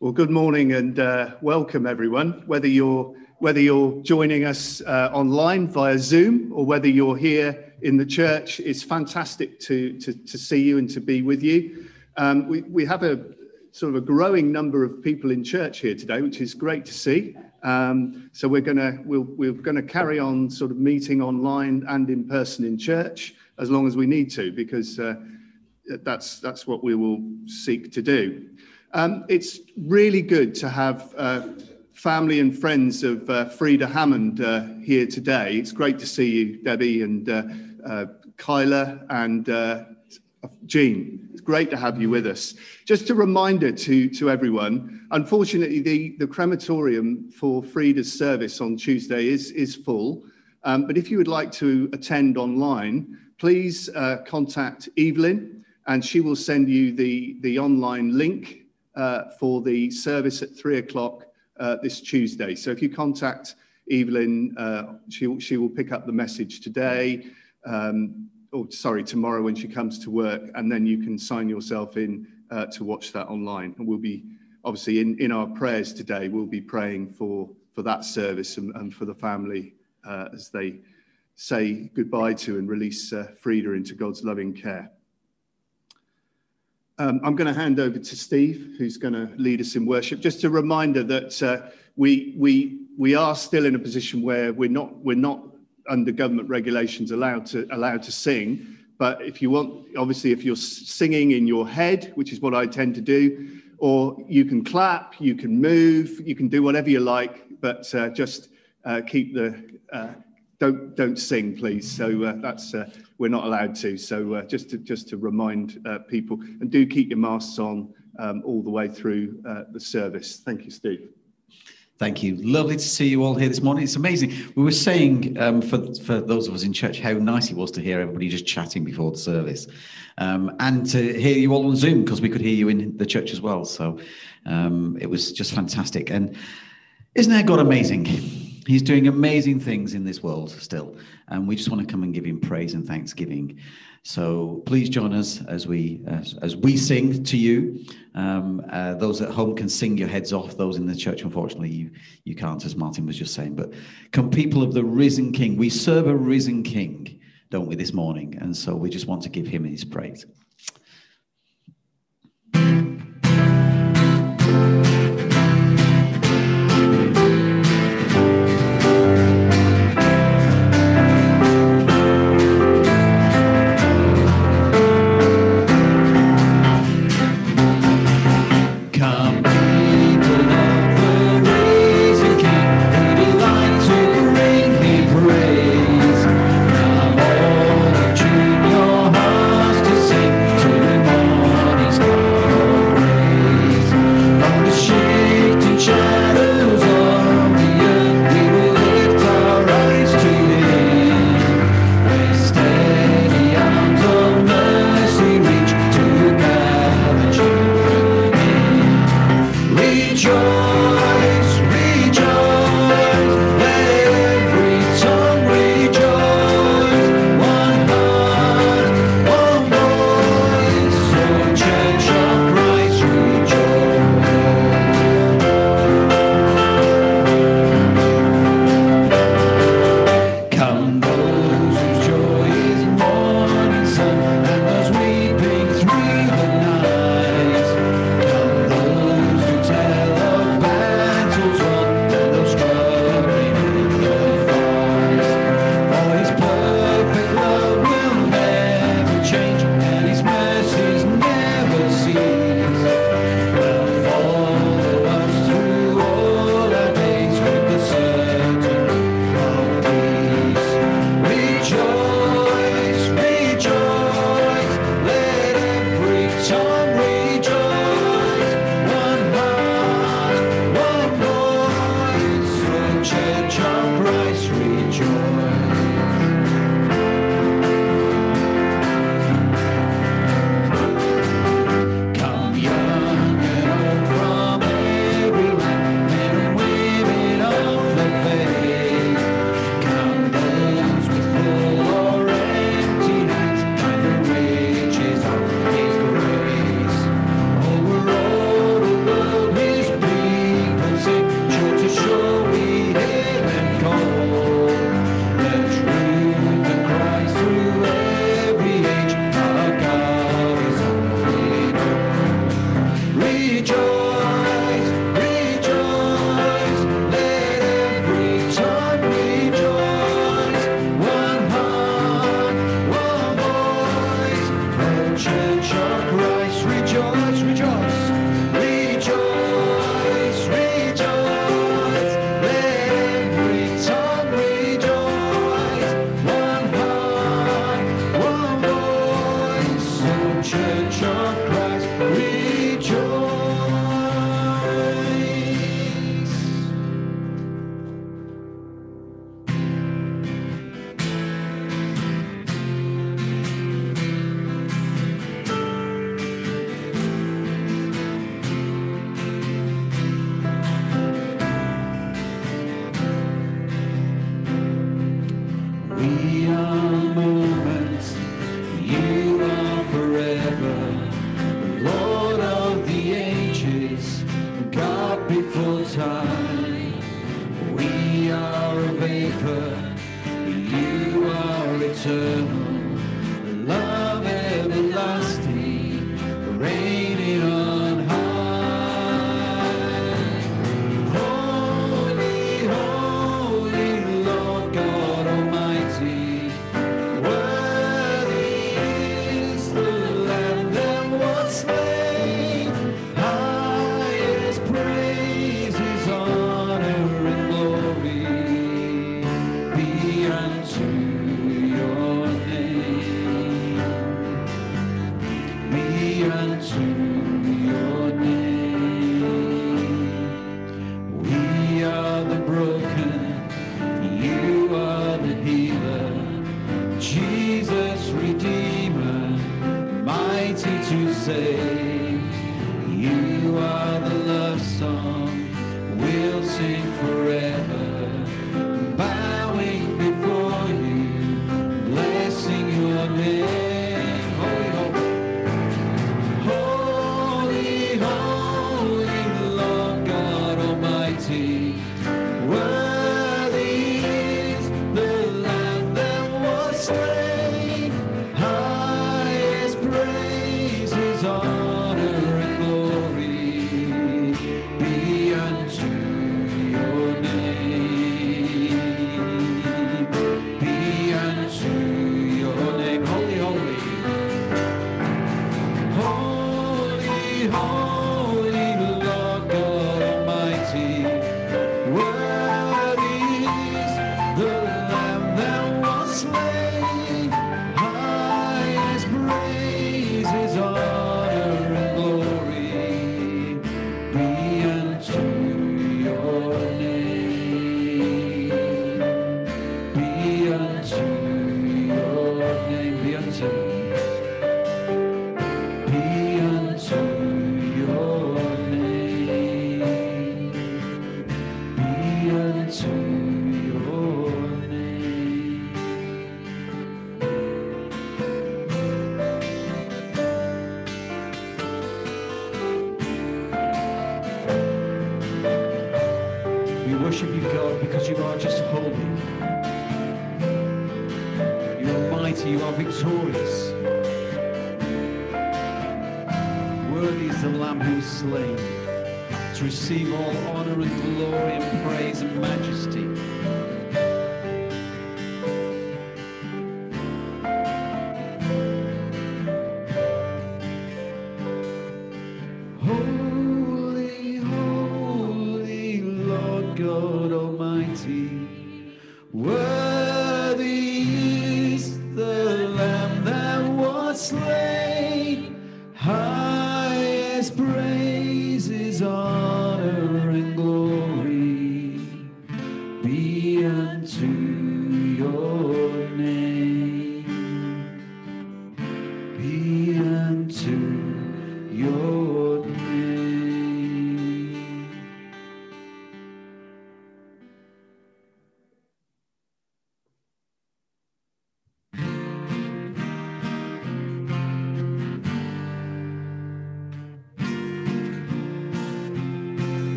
Well, good morning and welcome everyone, whether you're joining us online via Zoom or whether you're here in the church. It's fantastic to see you and to be with you. We have a sort of a growing number of people in church here today, which is great to see. So we're gonna carry on sort of meeting online and in person in church as long as we need to, because that's what we will seek to do. It's really good to have family and friends of Frieda Hammond here today. It's great to see you, Debbie and Kyla and Jean. It's great to have you with us. Just a reminder to everyone, unfortunately, the crematorium for Frieda's service on Tuesday is full. But if you would like to attend online, please contact Evelyn and she will send you the online link for the service at 3 o'clock this Tuesday. So if you contact Evelyn, she will pick up the message today, tomorrow when she comes to work, and then you can sign yourself in to watch that online. And we'll be, obviously, in our prayers today, we'll be praying for that service and for the family as they say goodbye to and release Frieda into God's loving care. I'm going to hand over to Steve, who's going to lead us in worship. Just a reminder that we are still in a position where we're not under government regulations allowed to sing. But if you want, obviously, if you're singing in your head, which is what I tend to do, or you can clap, you can move, you can do whatever you like, but just keep the don't sing, please. So that's we're not allowed to. So just to remind people, and do keep your masks on all the way through the service. Thank you, Steve. Thank you. Lovely to see you all here this morning. It's amazing. We were saying, for those of us in church, how nice it was to hear everybody just chatting before the service, and to hear you all on Zoom, because we could hear you in the church as well. So it was just fantastic. And isn't our God amazing? He's doing amazing things in this world still, and we just want to come and give him praise and thanksgiving. So please join us as we sing to you. Those at home can sing your heads off. Those in the church, unfortunately, you can't, as Martin was just saying. But come, people of the risen King. We serve a risen King, don't we, this morning? And so we just want to give him his praise. Sing.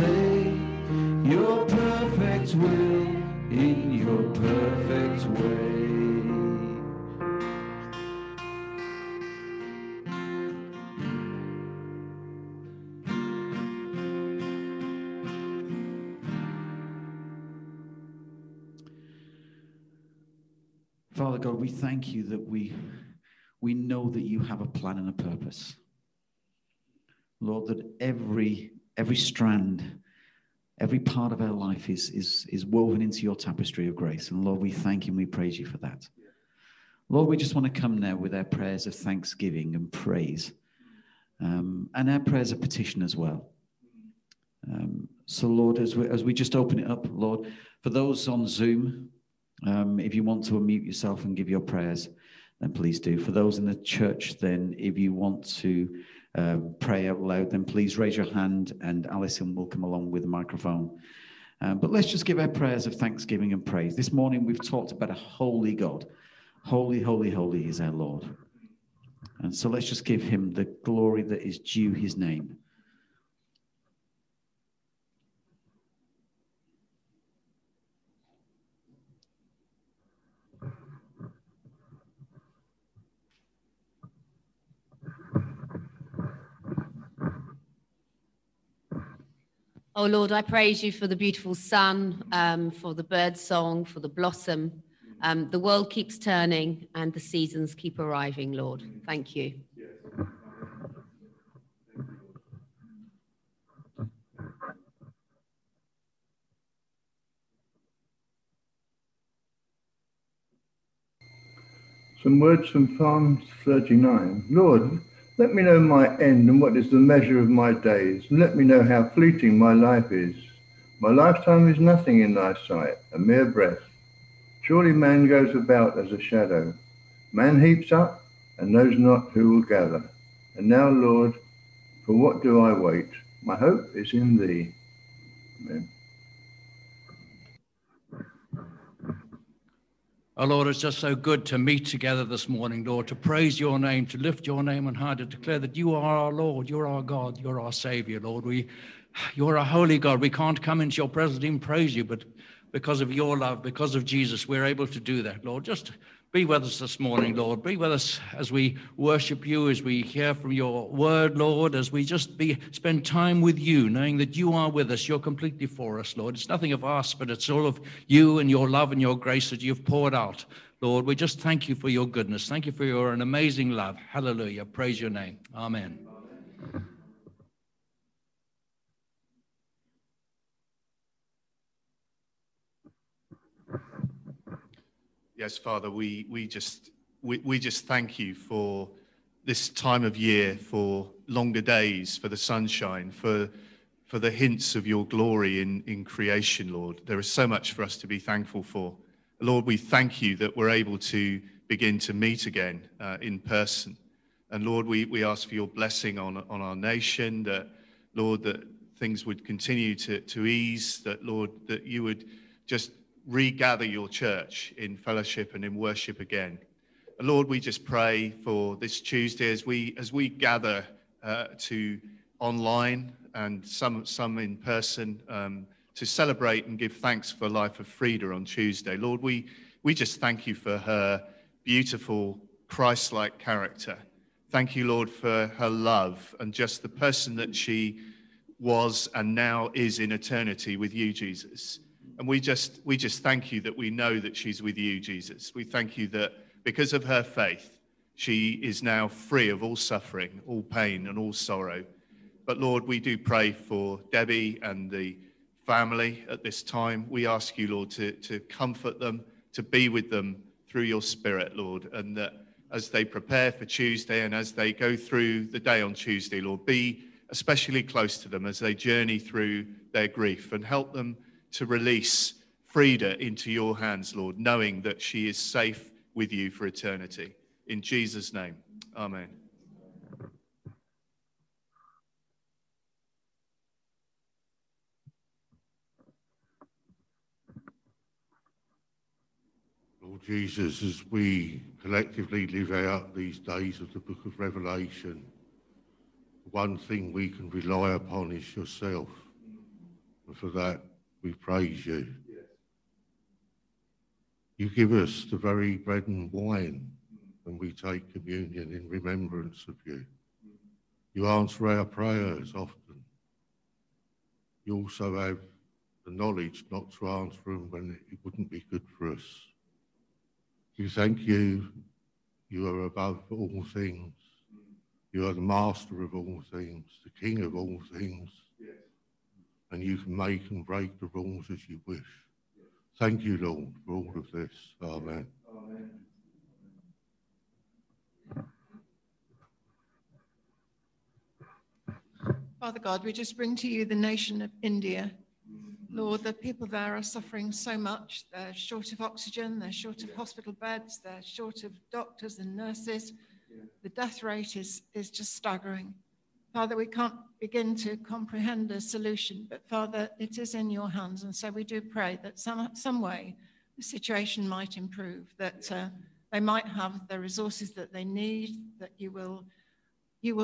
say your perfect will in your perfect way. Father God, we thank you that we know that you have a plan and a purpose. Lord, that every strand, every part of our life is woven into your tapestry of grace. And Lord, we thank you and we praise you for that. Lord, we just want to come now with our prayers of thanksgiving and praise. And our prayers of petition as well. So Lord, as we just open it up, Lord, for those on Zoom, if you want to unmute yourself and give your prayers, then please do. For those in the church, then, if you want to pray out loud, then please raise your hand and Alison will come along with the microphone. But let's just give our prayers of thanksgiving and praise. This morning we've talked about a holy God. Holy, holy, holy is our Lord. And so let's just give him the glory that is due his name. Oh, Lord, I praise you for the beautiful sun, for the bird song, for the blossom. The world keeps turning and the seasons keep arriving, Lord. Thank you. Some words from Psalm 39. Lord, let me know my end and what is the measure of my days, and let me know how fleeting my life is. My lifetime is nothing in thy sight, a mere breath. Surely man goes about as a shadow. Man heaps up and knows not who will gather. And now, Lord, for what do I wait? My hope is in thee. Amen. Oh, Lord, it's just so good to meet together this morning, Lord, to praise your name, to lift your name on high, to declare that you are our Lord, you're our God, you're our Savior, Lord. You're a holy God. We can't come into your presence and praise you, but because of your love, because of Jesus, we're able to do that, Lord. Just be with us this morning, Lord. Be with us as we worship you, as we hear from your word, Lord, as we just spend time with you, knowing that you are with us. You're completely for us, Lord. It's nothing of us, but it's all of you and your love and your grace that you've poured out, Lord. We just thank you for your goodness. Thank you for your amazing love. Hallelujah. Praise your name. Amen. Yes, Father, we just thank you for this time of year, for longer days, for the sunshine, for the hints of your glory in creation, Lord. There is so much for us to be thankful for. Lord, we thank you that we're able to begin to meet again in person. And Lord, we ask for your blessing on our nation, that, Lord, that things would continue to ease, that, Lord, that you would just regather your church in fellowship and in worship again. And Lord, we just pray for this Tuesday as we gather to online and some in person to celebrate and give thanks for life of Frieda on Tuesday. Lord, we just thank you for her beautiful Christ-like character. Thank you, Lord, for her love and just the person that she was and now is in eternity with you, Jesus. And we just thank you that we know that she's with you, Jesus. We thank you that because of her faith, she is now free of all suffering, all pain, and all sorrow. But Lord, we do pray for Debbie and the family at this time. We ask you, Lord, to comfort them, to be with them through your Spirit, Lord. And that as they prepare for Tuesday and as they go through the day on Tuesday, Lord, be especially close to them as they journey through their grief and help them to release Frieda into your hands, Lord, knowing that she is safe with you for eternity. In Jesus' name, amen. Lord Jesus, as we collectively live out these days of the book of Revelation, the one thing we can rely upon is yourself. for that we praise you. Yes. You give us the very bread and wine when we take communion in remembrance of you. You answer our prayers often. You also have the knowledge not to answer them when it wouldn't be good for us. We thank you. You are above all things. You are the master of all things, the king of all things. Yes. And you can make and break the rules as you wish. Yes. Thank you, Lord, for all of this. Amen. Amen. Father God, we just bring to you the nation of India. Lord, the people there are suffering so much. They're short of oxygen, they're short of hospital beds, they're short of doctors and nurses. The death rate is just staggering. Father, we can't begin to comprehend a solution, but Father, it is in your hands. And so we do pray that some way the situation might improve, that they might have the resources that they need, that you will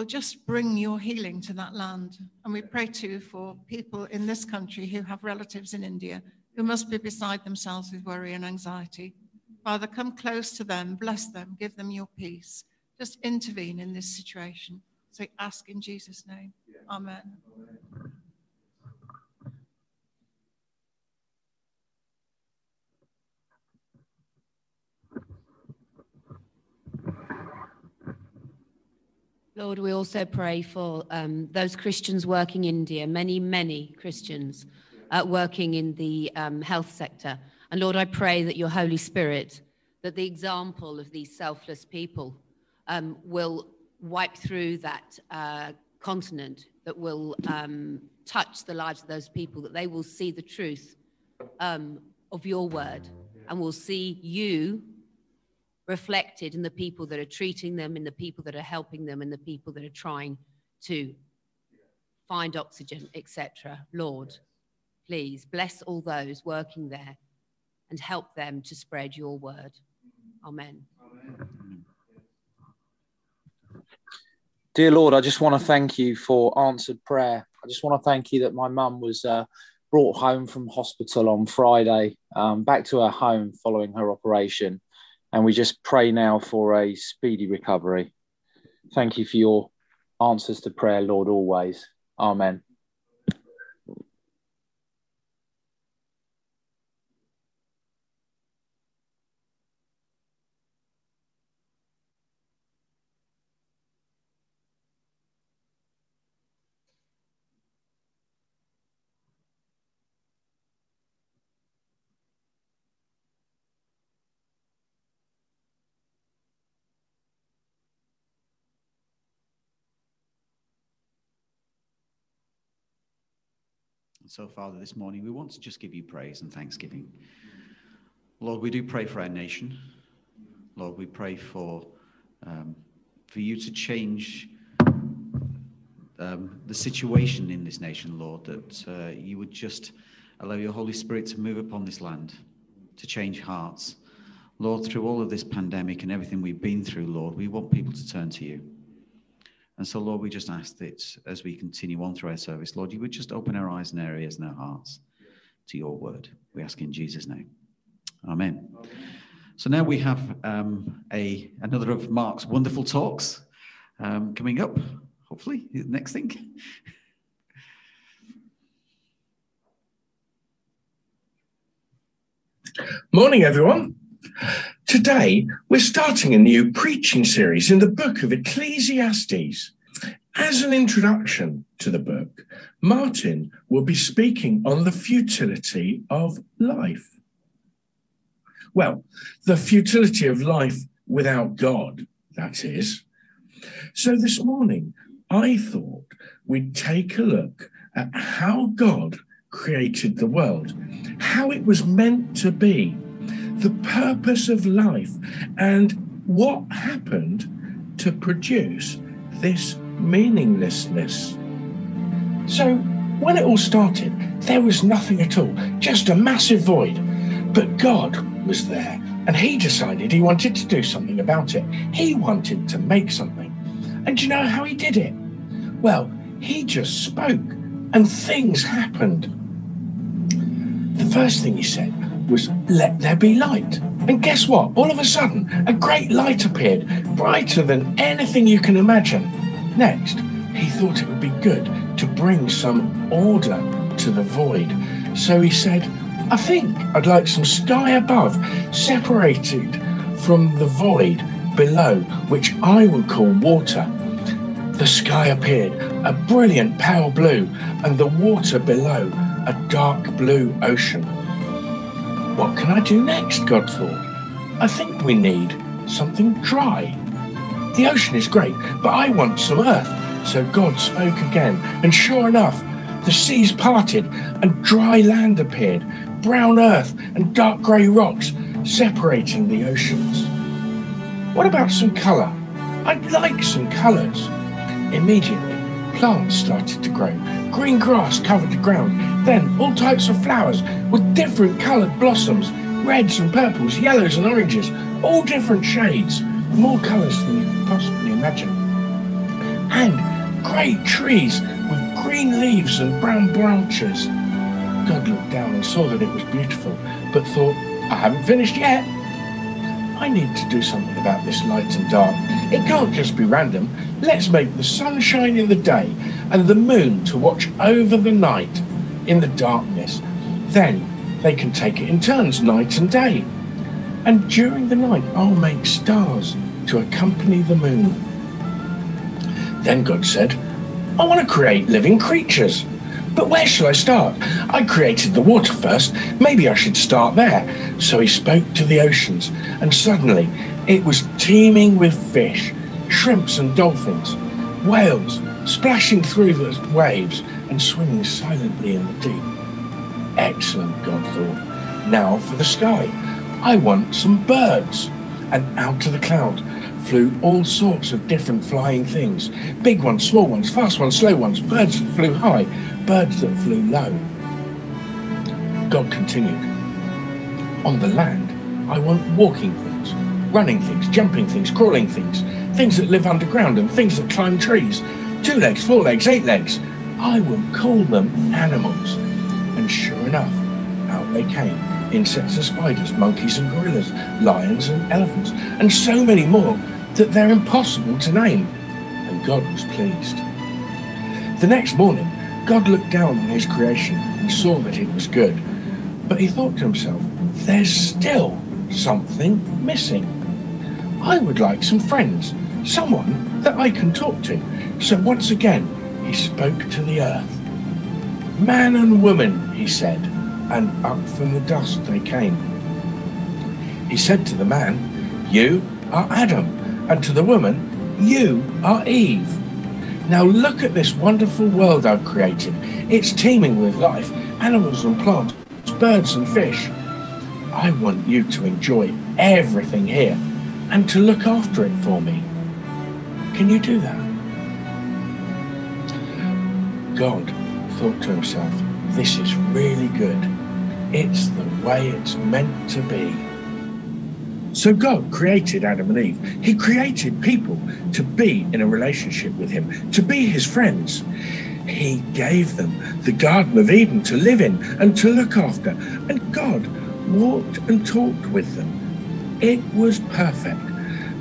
just bring your healing to that land. And we pray too for people in this country who have relatives in India, who must be beside themselves with worry and anxiety. Father, come close to them, bless them, give them your peace. Just intervene in this situation. So we ask in Jesus' name. Yeah. Amen. Amen. Lord, we also pray for those Christians working in India, many Christians working in the health sector. And Lord, I pray that your Holy Spirit, that the example of these selfless people will wipe through that continent, that will touch the lives of those people, that they will see the truth of your word and will see you reflected in the people that are treating them, in the people that are helping them, in the people that are trying to find oxygen, etc. Lord, please bless all those working there and help them to spread your word. Amen. Amen. Dear Lord, I just want to thank you for answered prayer. I just want to thank you that my mum was brought home from hospital on Friday, back to her home following her operation. And we just pray now for a speedy recovery. Thank you for your answers to prayer, Lord, always. Amen. So, Father, this morning we want to just give you praise and thanksgiving. Lord, we do pray for our nation. Lord, we pray for you to change the situation in this nation, Lord, that you would just allow your Holy Spirit to move upon this land, to change hearts. Lord, through all of this pandemic and everything we've been through, Lord, we want people to turn to you. And so, Lord, we just ask that as we continue on through our service, Lord, you would just open our eyes and our ears and our hearts to your word. We ask in Jesus' name. Amen. Amen. So now we have another of Mark's wonderful talks coming up, hopefully, the next thing. Morning, everyone. Today, we're starting a new preaching series in the book of Ecclesiastes. As an introduction to the book, Martin will be speaking on the futility of life. Well, the futility of life without God, that is. So this morning, I thought we'd take a look at how God created the world, how it was meant to be, the purpose of life, and what happened to produce this meaninglessness. So when it all started, there was nothing at all, just a massive void. But God was there, and he decided he wanted to do something about it. He wanted to make something. And do you know how he did it? Well, he just spoke, and things happened. first thing he said was, let there be light. And guess what? All of a sudden, a great light appeared, brighter than anything you can imagine. Next, he thought it would be good to bring some order to the void. So he said, I think I'd like some sky above, separated from the void below, which I would call water. The sky appeared, a brilliant pale blue, and the water below, a dark blue ocean. What can I do next, God thought? I think we need something dry. The ocean is great, but I want some earth. So God spoke again, and sure enough, the seas parted and dry land appeared, brown earth and dark grey rocks separating the oceans. What about some colour? I'd like some colours. Immediately, plants started to grow. Green grass covered the ground. Then all types of flowers with different coloured blossoms, reds and purples, yellows and oranges, all different shades, more colours than you could possibly imagine. And great trees with green leaves and brown branches. God looked down and saw that it was beautiful, but thought, I haven't finished yet. I need to do something about this light and dark. It can't just be random. Let's make the sun shine in the day and the moon to watch over the night in the darkness. Then they can take it in turns, night and day. And during the night, I'll make stars to accompany the moon. Then God said, I want to create living creatures. But where shall I start? I created the water first. Maybe I should start there. So he spoke to the oceans, and suddenly it was teeming with fish, shrimps and dolphins, whales splashing through the waves and swimming silently in the deep. Excellent, God thought. Now for the sky. I want some birds. And out of the cloud flew all sorts of different flying things. Big ones, small ones, fast ones, slow ones, birds that flew high, birds that flew low. God continued, on the land, I want walking things, running things, jumping things, crawling things, things that live underground and things that climb trees, 2 legs, 4 legs, 8 legs. I will call them animals. And sure enough, out they came. Insects and spiders, monkeys and gorillas, lions and elephants, and so many more that they're impossible to name. And God was pleased. The next morning, God looked down on his creation and saw that it was good. But he thought to himself, there's still something missing. I would like some friends, someone that I can talk to. So once again, he spoke to the earth. Man and woman, he said, and up from the dust they came. He said to the man, you are Adam, and to the woman, you are Eve. Now look at this wonderful world I've created. It's teeming with life, animals and plants, birds and fish. I want you to enjoy everything here and to look after it for me. Can you do that? God thought to himself, this is really good. It's the way it's meant to be. So God created Adam and Eve. He created people to be in a relationship with him, to be his friends. He gave them the Garden of Eden to live in and to look after. And God walked and talked with them. It was perfect.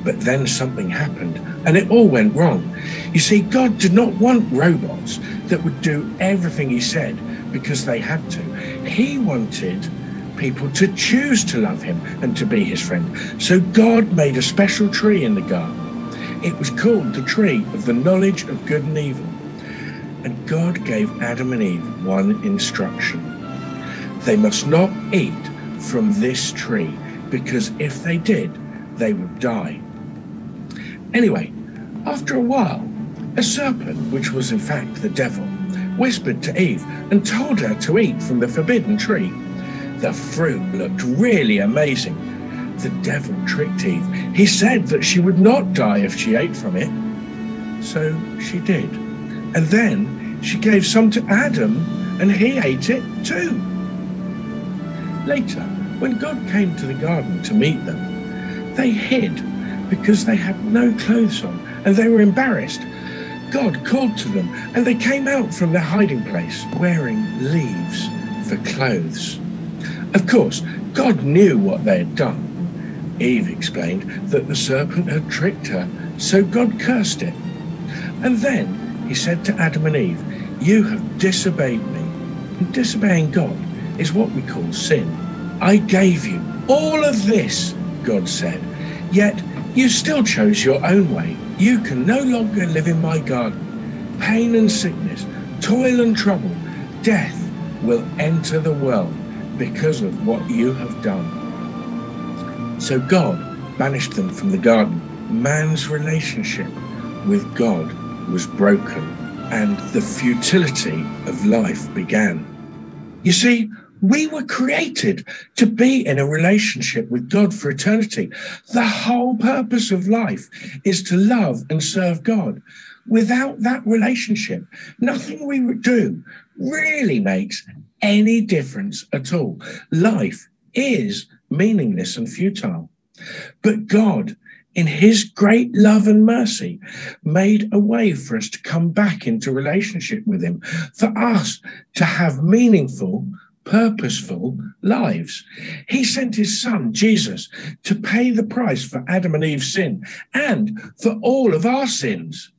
But then something happened and it all went wrong. You see, God did not want robots that would do everything he said because they had to. He wanted people to choose to love him and to be his friend. So God made a special tree in the garden. It was called the Tree of the Knowledge of Good and Evil. And God gave Adam and Eve one instruction. They must not eat from this tree, because if they did, they would die. Anyway, after a while, a serpent, which was in fact the devil, whispered to Eve and told her to eat from the forbidden tree. The fruit looked really amazing. The devil tricked Eve. He said that she would not die if she ate from it. So she did. And then she gave some to Adam and he ate it too. Later, when God came to the garden to meet them, they hid because they had no clothes on and they were embarrassed. God called to them and they came out from their hiding place wearing leaves for clothes. Of course, God knew what they had done. Eve explained that the serpent had tricked her, so God cursed it. And then he said to Adam and Eve, "You have disobeyed me." And disobeying God is what we call sin. "I gave you all of this," God said, "yet you still chose your own way. You can no longer live in my garden. Pain and sickness, toil and trouble, death will enter the world because of what you have done." So God banished them from the garden. Man's relationship with God was broken, and the futility of life began. You see, we were created to be in a relationship with God for eternity. The whole purpose of life is to love and serve God. Without that relationship, nothing we would do really makes any difference at all. Life is meaningless and futile. But God, in his great love and mercy, made a way for us to come back into relationship with him, for us to have meaningful, purposeful lives. He sent his son, Jesus, to pay the price for Adam and Eve's sin and for all of our sins.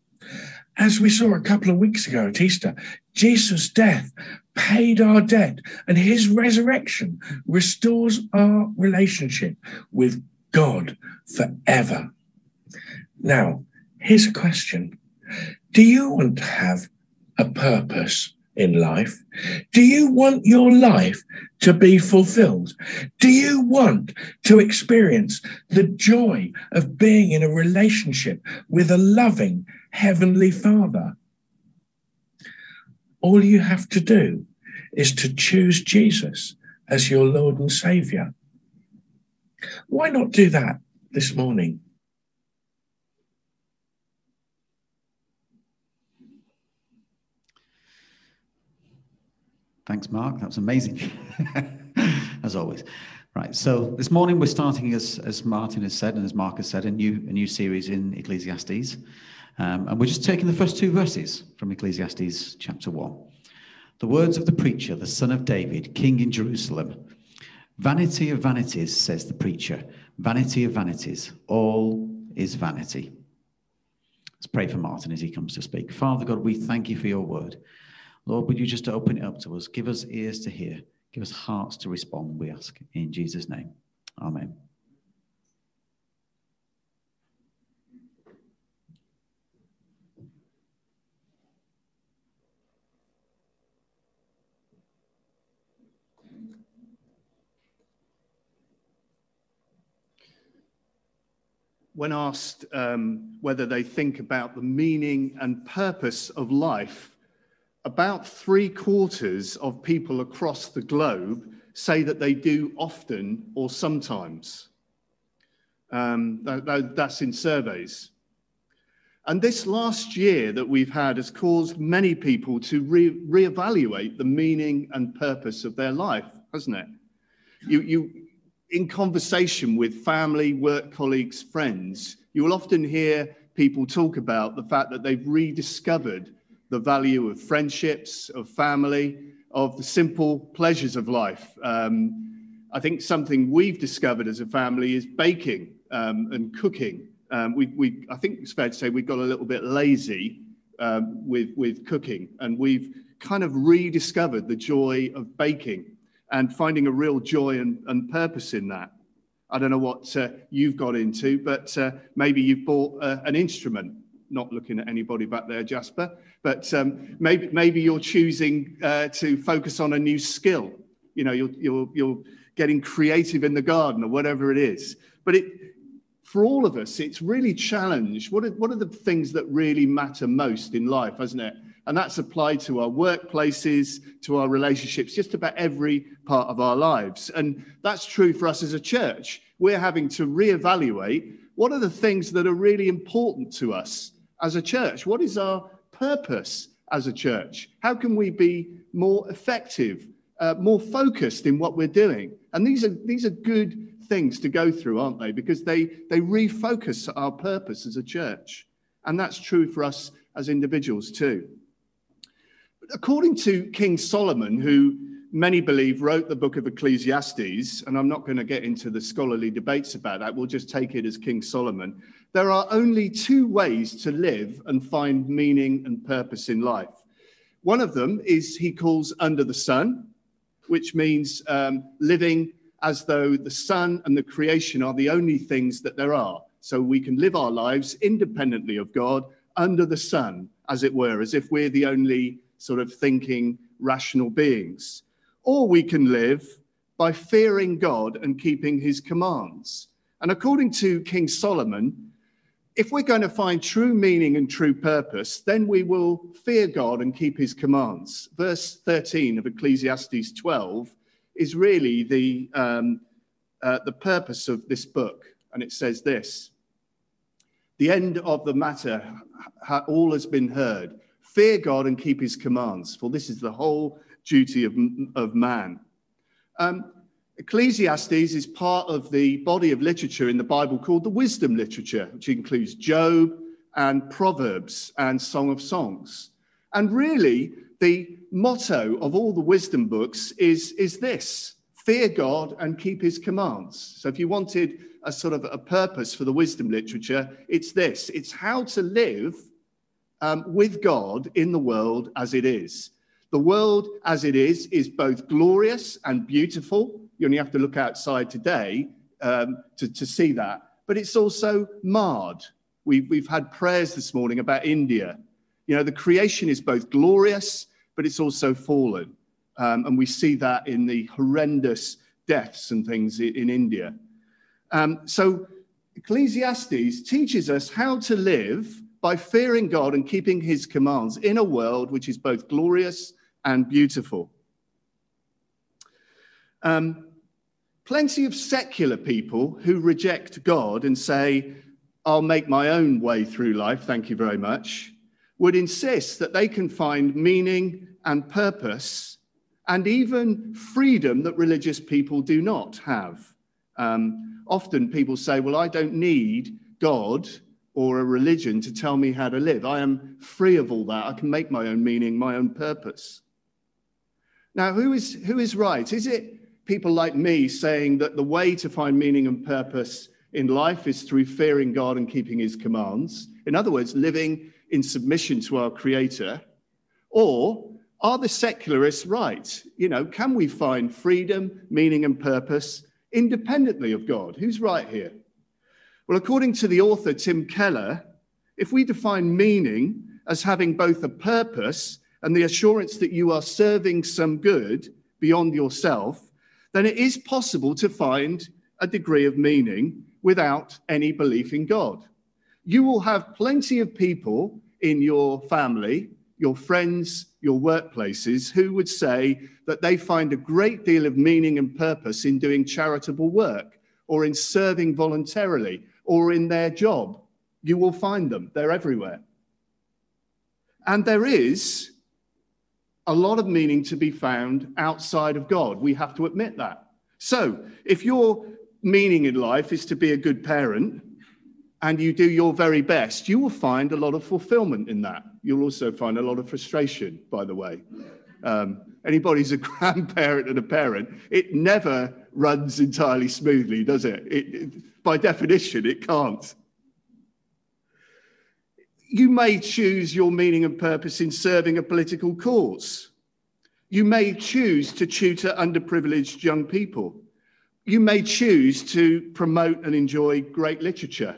As we saw a couple of weeks ago at Easter, Jesus' death paid our debt, and his resurrection restores our relationship with God forever. Now, here's a question. Do you want to have a purpose in life? Do you want your life to be fulfilled? Do you want to experience the joy of being in a relationship with a loving Heavenly Father? All you have to do is to choose Jesus as your Lord and Savior. Why not do that this morning? Thanks, Mark. That was amazing, as always. Right, so this morning we're starting, as Martin has said and as Mark has said, a new series in Ecclesiastes. And we're just taking the first two verses from Ecclesiastes chapter 1. The words of the preacher, the son of David, king in Jerusalem. "Vanity of vanities," says the preacher. "Vanity of vanities. All is vanity." Let's pray for Martin as he comes to speak. Father God, we thank you for your word. Lord, would you just open it up to us? Give us ears to hear. Give us hearts to respond, we ask. In Jesus' name. Amen. When asked whether they think about the meaning and purpose of life, about 3/4 of people across the globe say that they do often or sometimes. That's in surveys. And this last year that we've had has caused many people to reevaluate the meaning and purpose of their life, hasn't it? You in conversation with family, work colleagues, friends, you will often hear people talk about the fact that they've rediscovered the value of friendships, of family, of the simple pleasures of life. I think something we've discovered as a family is baking and cooking. I think it's fair to say we've got a little bit lazy with cooking, and we've kind of rediscovered the joy of baking and finding a real joy and purpose in that. I don't know what you've got into, but maybe you've bought an instrument. Not looking at anybody back there, Jasper, but maybe you're choosing to focus on a new skill. You know, you're getting creative in the garden or whatever it is. But for all of us, it's really challenged. What are the things that really matter most in life, hasn't it? And that's applied to our workplaces, to our relationships, just about every part of our lives. And that's true for us as a church. We're having to reevaluate what are the things that are really important to us as a church. What is our purpose as a church? How can we be more effective, more focused in what we're doing? And these are good things to go through, aren't they? Because they refocus our purpose as a church. And that's true for us as individuals too. According to King Solomon, who many believe wrote the book of Ecclesiastes, and I'm not going to get into the scholarly debates about that. We'll just take it as King Solomon. There are only two ways to live and find meaning and purpose in life. One of them is he calls under the sun, which means living as though the sun and the creation are the only things that there are. So we can live our lives independently of God, under the sun, as it were, as if we're the only sort of thinking, rational beings. Or we can live by fearing God and keeping his commands. And according to King Solomon, if we're going to find true meaning and true purpose, then we will fear God and keep his commands. Verse 13 of Ecclesiastes 12 is really the purpose of this book. And it says this: the end of the matter, all has been heard. Fear God and keep his commands, for this is the whole duty of man. Ecclesiastes is part of the body of literature in the Bible called the wisdom literature, which includes Job and Proverbs and Song of Songs. And really, the motto of all the wisdom books is this: fear God and keep his commands. So if you wanted a sort of a purpose for the wisdom literature, it's this. It's how to live with God in the world as it is. The world as it is both glorious and beautiful. You only have to look outside today to see that. But it's also marred. We've had prayers this morning about India. You know, the creation is both glorious, but it's also fallen. And we see that in the horrendous deaths and things in India. So Ecclesiastes teaches us how to live by fearing God and keeping his commands in a world which is both glorious and beautiful. Plenty of secular people who reject God and say, I'll make my own way through life, thank you very much, would insist that they can find meaning and purpose and even freedom that religious people do not have. Often people say, well, I don't need God or a religion to tell me how to live. I am free of all that. I can make my own meaning, my own purpose. Now, who is right? Is it people like me saying that the way to find meaning and purpose in life is through fearing God and keeping his commands? In other words, living in submission to our Creator? Or are the secularists right? You know, can we find freedom, meaning and purpose independently of God? Who's right here? Well, according to the author Tim Keller, if we define meaning as having both a purpose and the assurance that you are serving some good beyond yourself, then it is possible to find a degree of meaning without any belief in God. You will have plenty of people in your family, your friends, your workplaces, who would say that they find a great deal of meaning and purpose in doing charitable work or in serving voluntarily, or in their job. You will find them. They're everywhere. And there is a lot of meaning to be found outside of God. We have to admit that. So if your meaning in life is to be a good parent and you do your very best, you will find a lot of fulfillment in that. You'll also find a lot of frustration, by the way. Anybody who's a grandparent and a parent, it never runs entirely smoothly, does it? By definition, it can't. You may choose your meaning and purpose in serving a political cause. You may choose to tutor underprivileged young people. You may choose to promote and enjoy great literature.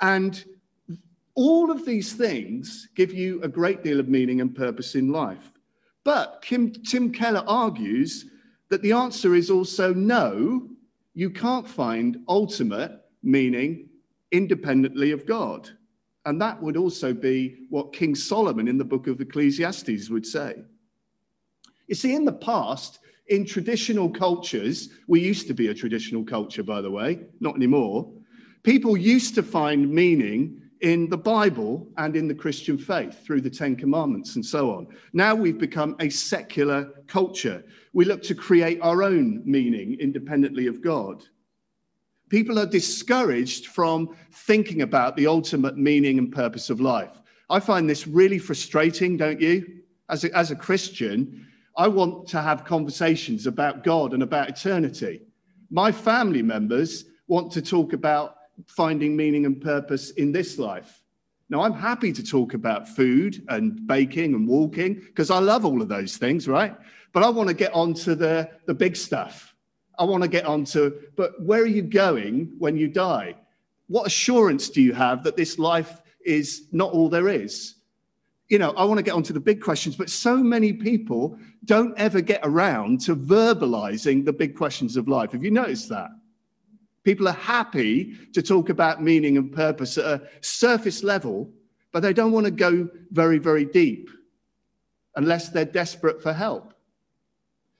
And all of these things give you a great deal of meaning and purpose in life. But Tim Keller argues that the answer is also no, you can't find ultimate meaning independently of God. And that would also be what King Solomon in the book of Ecclesiastes would say. You see, in the past, in traditional cultures, we used to be a traditional culture, by the way, not anymore. People used to find meaning in the Bible and in the Christian faith through the Ten Commandments and so on. Now we've become a secular culture. We look to create our own meaning independently of God. People are discouraged from thinking about the ultimate meaning and purpose of life. I find this really frustrating, don't you? As a Christian, I want to have conversations about God and about eternity. My family members want to talk about finding meaning and purpose in this life. Now, I'm happy to talk about food and baking and walking because I love all of those things, right? But I want to get on to the big stuff. I want to get on to, but where are you going when you die? What assurance do you have that this life is not all there is? You know, I want to get on to the big questions, but so many people don't ever get around to verbalizing the big questions of life. Have you noticed that? People are happy to talk about meaning and purpose at a surface level, but they don't want to go very, very deep unless they're desperate for help.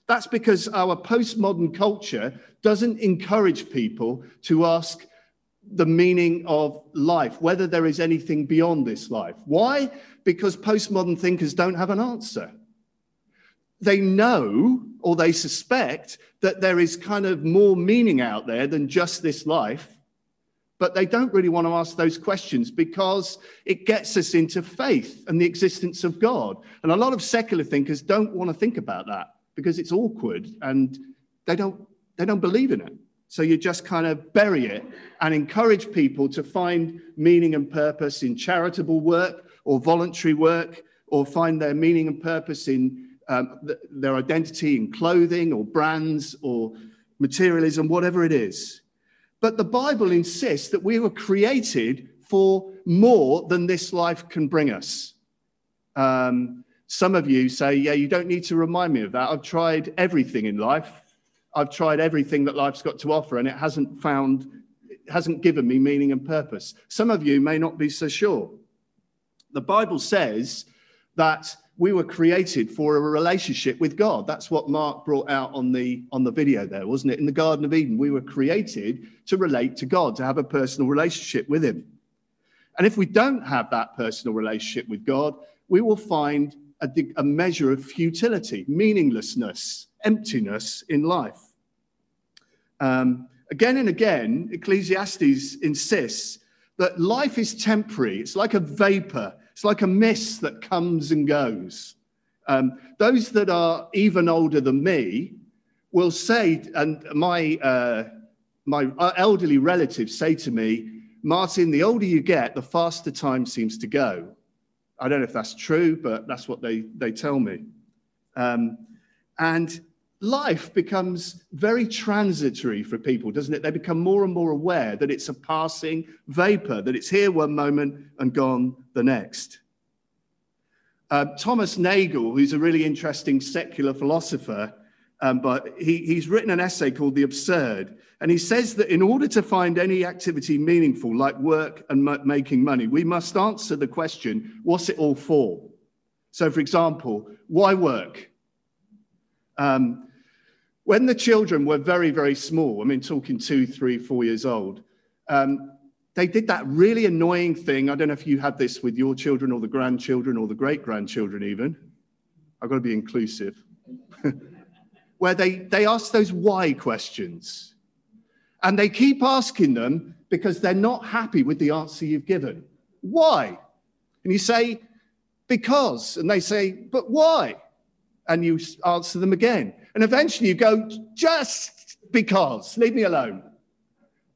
That's because our postmodern culture doesn't encourage people to ask the meaning of life, whether there is anything beyond this life. Why? Because postmodern thinkers don't have an answer. They know, or they suspect, that there is kind of more meaning out there than just this life, but they don't really want to ask those questions because it gets us into faith and the existence of God. And a lot of secular thinkers don't want to think about that because it's awkward and they don't believe in it. So you just kind of bury it and encourage people to find meaning and purpose in charitable work or voluntary work, or find their meaning and purpose in their identity in clothing or brands or materialism, whatever it is. But the Bible insists that we were created for more than this life can bring us. Some of you say, yeah, you don't need to remind me of that. I've tried everything in life. I've tried everything that life's got to offer, and it hasn't given me meaning and purpose. Some of you may not be so sure. The Bible says that we were created for a relationship with God. That's what Mark brought out on the video there, wasn't it? In the Garden of Eden, we were created to relate to God, to have a personal relationship with him. And if we don't have that personal relationship with God, we will find a measure of futility, meaninglessness, emptiness in life. Again and again, Ecclesiastes insists that life is temporary. It's like a vapor. It's like a mist that comes and goes. Those that are even older than me will say, and my elderly relatives say to me, Martin, the older you get, the faster time seems to go. I don't know if that's true, but that's what they tell me. And life becomes very transitory for people, doesn't it? They become more and more aware that it's a passing vapor, that it's here one moment and gone the next. Thomas Nagel, who's a really interesting secular philosopher, but he's written an essay called The Absurd. And he says that in order to find any activity meaningful, like work and making money, we must answer the question, what's it all for? So, for example, why work? When the children were very, very small, I mean, talking 2, 3, 4 years old, they did that really annoying thing. I don't know if you had this with your children or the grandchildren or the great-grandchildren even. I've got to be inclusive. Where they ask those why questions. And they keep asking them because they're not happy with the answer you've given. Why? And you say, because. And they say, but why? And you answer them again. And eventually you go, just because, leave me alone.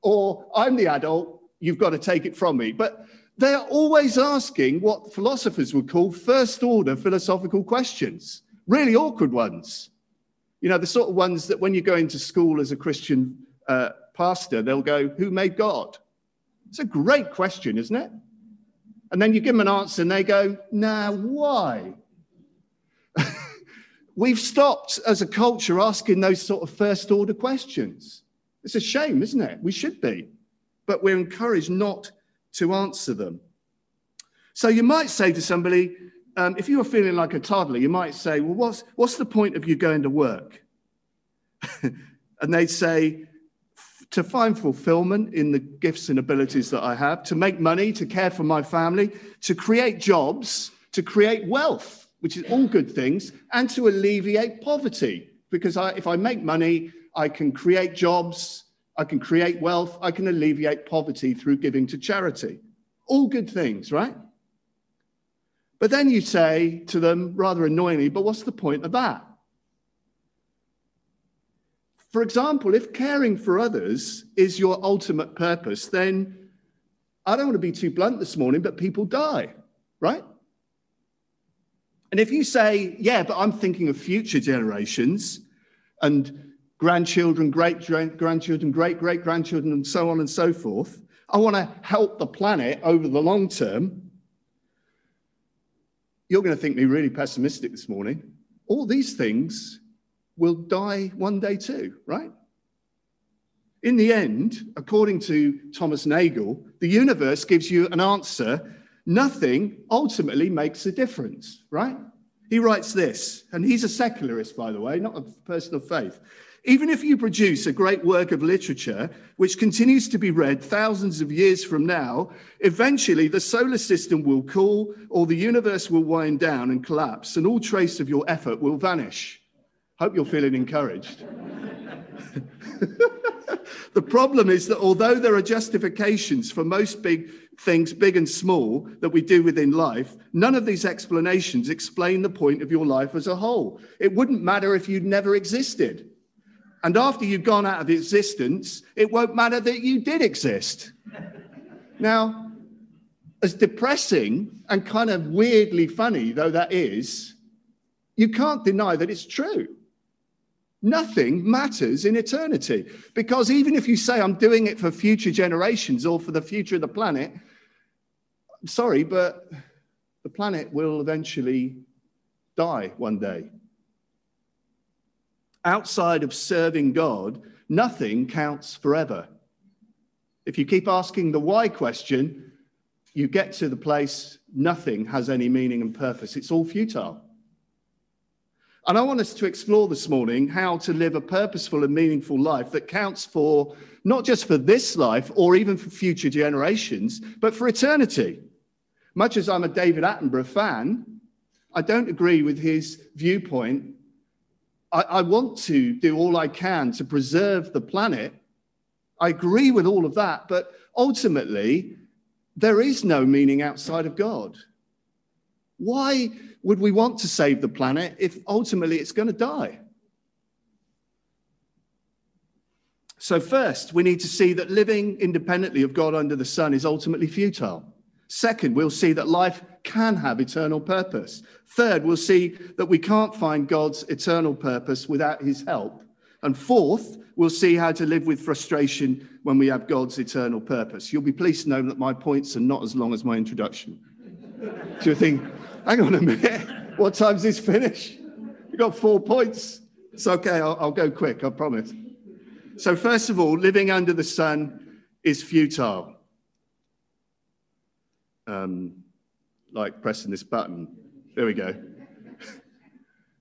Or I'm the adult, you've got to take it from me. But they're always asking what philosophers would call first-order philosophical questions, really awkward ones. You know, the sort of ones that when you go into school as a Christian pastor, they'll go, who made God? It's a great question, isn't it? And then you give them an answer and they go, nah, why? We've stopped as a culture asking those sort of first order questions. It's a shame, isn't it? We should be, but we're encouraged not to answer them. So you might say to somebody, if you were feeling like a toddler, you might say, well, what's the point of you going to work? And they'd say, to find fulfillment in the gifts and abilities that I have, to make money, to care for my family, to create jobs, to create wealth, which is all good things, and to alleviate poverty. Because if I make money, I can create jobs, I can create wealth, I can alleviate poverty through giving to charity. All good things, right? But then you say to them, rather annoyingly, but what's the point of that? For example, if caring for others is your ultimate purpose, then I don't want to be too blunt this morning, but people die, right? And if you say, yeah, but I'm thinking of future generations and grandchildren, great-grandchildren, great-great-grandchildren, and so on and so forth, I want to help the planet over the long term, you're going to think me really pessimistic this morning. All these things will die one day too, right? In the end, according to Thomas Nagel, the universe gives you an answer. Nothing ultimately makes a difference, right? He writes this, and he's a secularist, by the way, not a person of faith. Even if you produce a great work of literature, which continues to be read thousands of years from now, eventually the solar system will cool or the universe will wind down and collapse, and all trace of your effort will vanish. Hope you're feeling encouraged. The problem is that although there are justifications for most big things, big and small, that we do within life, none of these explanations explain the point of your life as a whole. It wouldn't matter if you'd never existed. And after you've gone out of existence, it won't matter that you did exist. Now, as depressing and kind of weirdly funny though that is, you can't deny that it's true. Nothing matters in eternity, because even if you say I'm doing it for future generations or for the future of the planet, I'm sorry, but the planet will eventually die one day. Outside of serving God, nothing counts forever. If you keep asking the why question, you get to the place nothing has any meaning and purpose. It's all futile. And I want us to explore this morning how to live a purposeful and meaningful life that counts for not just for this life or even for future generations, but for eternity. Much as I'm a David Attenborough fan, I don't agree with his viewpoint. I want to do all I can to preserve the planet. I agree with all of that, but ultimately, there is no meaning outside of God. Why would we want to save the planet if ultimately it's going to die? So first, we need to see that living independently of God under the sun is ultimately futile. Second, we'll see that life can have eternal purpose. Third, we'll see that we can't find God's eternal purpose without his help. And fourth, we'll see how to live with frustration when we have God's eternal purpose. You'll be pleased to know that my points are not as long as my introduction. So you think, hang on a minute, what time's this finish? You've got 4 points. It's okay, I'll go quick, I promise. So first of all, living under the sun is futile. Like pressing this button. There we go.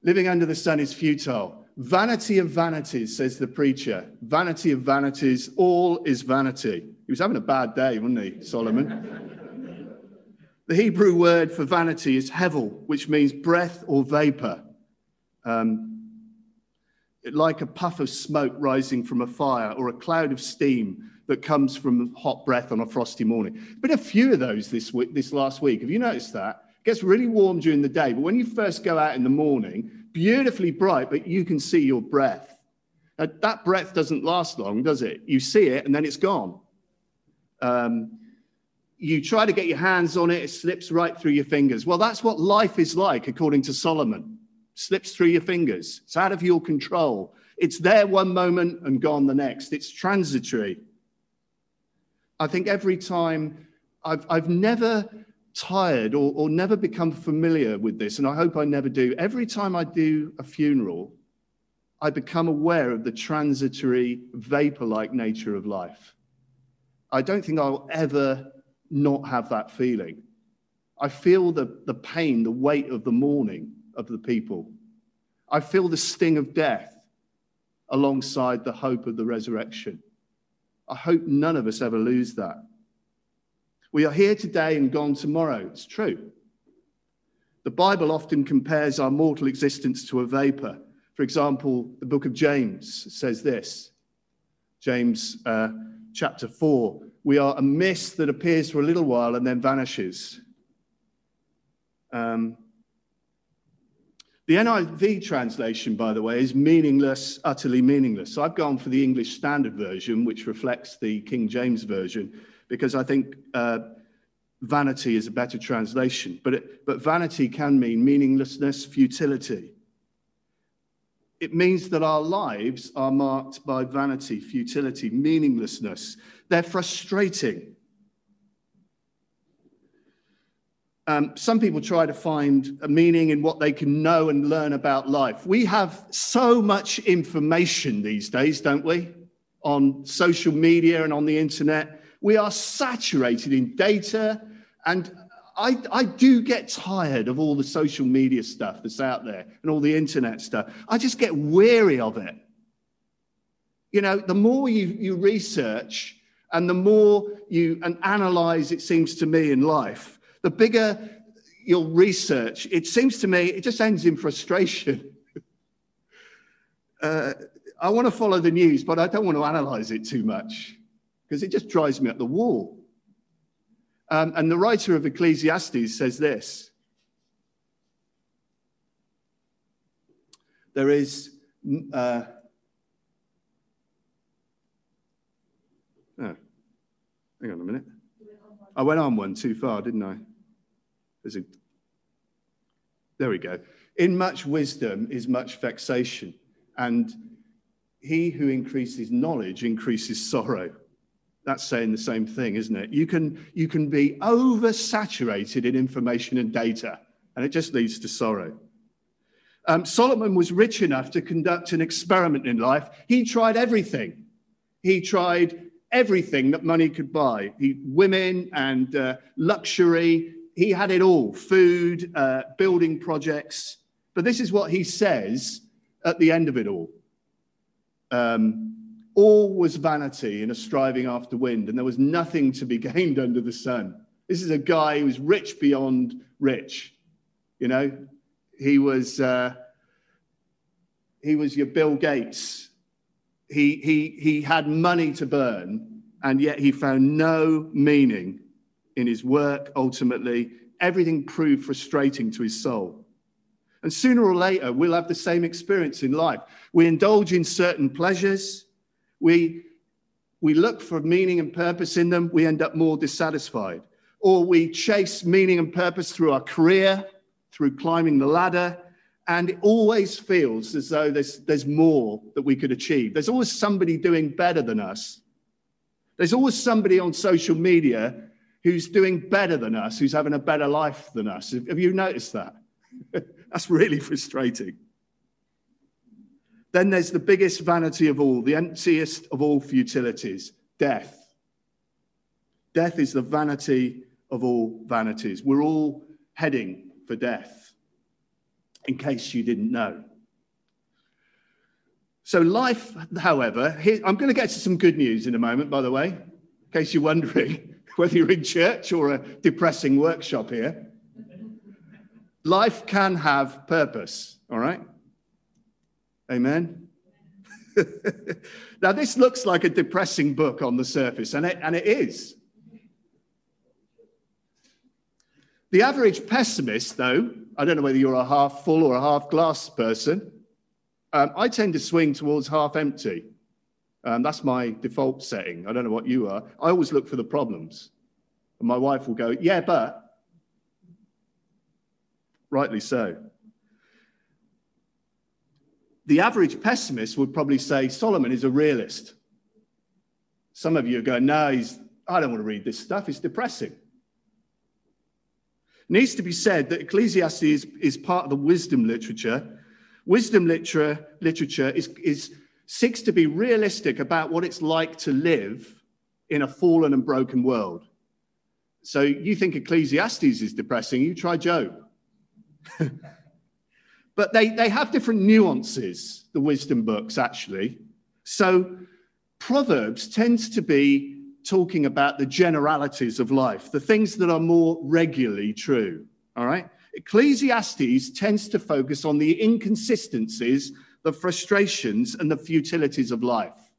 Living under the sun is futile. Vanity of vanities, says the preacher. Vanity of vanities, all is vanity. He was having a bad day, wasn't he, Solomon? The Hebrew word for vanity is hevel, which means breath or vapor. Like a puff of smoke rising from a fire or a cloud of steam that comes from hot breath on a frosty morning. But a few of those this last week. Have you noticed that? It gets really warm during the day, but when you first go out in the morning, beautifully bright, but you can see your breath. Now, that breath doesn't last long, does it? You see it and then it's gone. You try to get your hands on it, it slips right through your fingers. Well, that's what life is like, according to Solomon. Slips through your fingers. It's out of your control. It's there one moment and gone the next. It's transitory. I think every time I've never tired or never become familiar with this, and I hope I never do. Every time I do a funeral, I become aware of the transitory, vapor-like nature of life. I don't think I'll ever not have that feeling. I feel the pain, the weight of the mourning of the people. I feel the sting of death alongside the hope of the resurrection. I hope none of us ever lose that. We are here today and gone tomorrow. It's true. The Bible often compares our mortal existence to a vapor. For example, the book of James says this, James chapter 4, we are a mist that appears for a little while and then vanishes. The NIV translation, by the way, is meaningless, utterly meaningless. So I've gone for the English Standard Version, which reflects the King James Version, because I think vanity is a better translation. But vanity can mean meaninglessness, futility. It means that our lives are marked by vanity, futility, meaninglessness. They're frustrating. Some people try to find a meaning in what they can know and learn about life. We have so much information these days, don't we? On social media and on the internet. We are saturated in data, and I do get tired of all the social media stuff that's out there and all the internet stuff. I just get weary of it. You know, the more you research and the more you analyze, it seems to me, in life, the bigger your research, it seems to me, it just ends in frustration. I want to follow the news, but I don't want to analyze it too much because it just drives me up the wall. And the writer of Ecclesiastes says this: there is... hang on a minute. I went on one too far, didn't I? There we go. In much wisdom is much vexation, and he who increases knowledge increases sorrow. That's saying the same thing, isn't it? You can be oversaturated in information and data, and it just leads to sorrow. Solomon was rich enough to conduct an experiment in life. He tried everything. He tried everything that money could buy. Women and luxury. He had it all. Food, building projects. But this is what he says at the end of it all. All was vanity and a striving after wind, and there was nothing to be gained under the sun. This is a guy who was rich beyond rich. You know, he was your Bill Gates. He had money to burn, and yet he found no meaning in his work. Ultimately, everything proved frustrating to his soul. And sooner or later, we'll have the same experience in life. We indulge in certain pleasures. We look for meaning and purpose in them. We end up more dissatisfied. Or we chase meaning and purpose through our career, through climbing the ladder, and it always feels as though there's more that we could achieve. There's always somebody doing better than us. There's always somebody on social media who's doing better than us, who's having a better life than us. Have you noticed that? That's really frustrating. Then there's the biggest vanity of all, the emptiest of all futilities, death. Death is the vanity of all vanities. We're all heading for death, in case you didn't know. So life, however, I'm going to get to some good news in a moment, by the way, in case you're wondering whether you're in church or a depressing workshop here. Life can have purpose, all right? Amen. Now, this looks like a depressing book on the surface, and it is. The average pessimist, though, I don't know whether you're a half full or a half glass person. I tend to swing towards half empty. That's my default setting. I don't know what you are. I always look for the problems. And my wife will go, yeah, but. Rightly so. The average pessimist would probably say Solomon is a realist. Some of you are going, no, I don't want to read this stuff. It's depressing. It needs to be said that Ecclesiastes is part of the wisdom literature. Wisdom literature seeks to be realistic about what it's like to live in a fallen and broken world. So you think Ecclesiastes is depressing, you try Job. But they have different nuances, the wisdom books, actually. So Proverbs tends to be talking about the generalities of life, the things that are more regularly true, all right? Ecclesiastes tends to focus on the inconsistencies, the frustrations, and the futilities of life.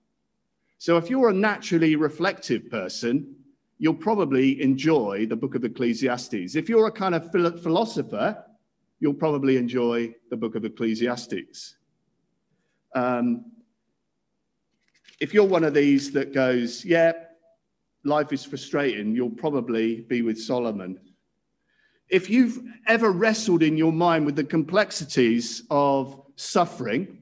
So if you're a naturally reflective person, you'll probably enjoy the book of Ecclesiastes. If you're a kind of philosopher, you'll probably enjoy the book of Ecclesiastes. If you're one of these that goes, yeah, life is frustrating, you'll probably be with Solomon. If you've ever wrestled in your mind with the complexities of suffering,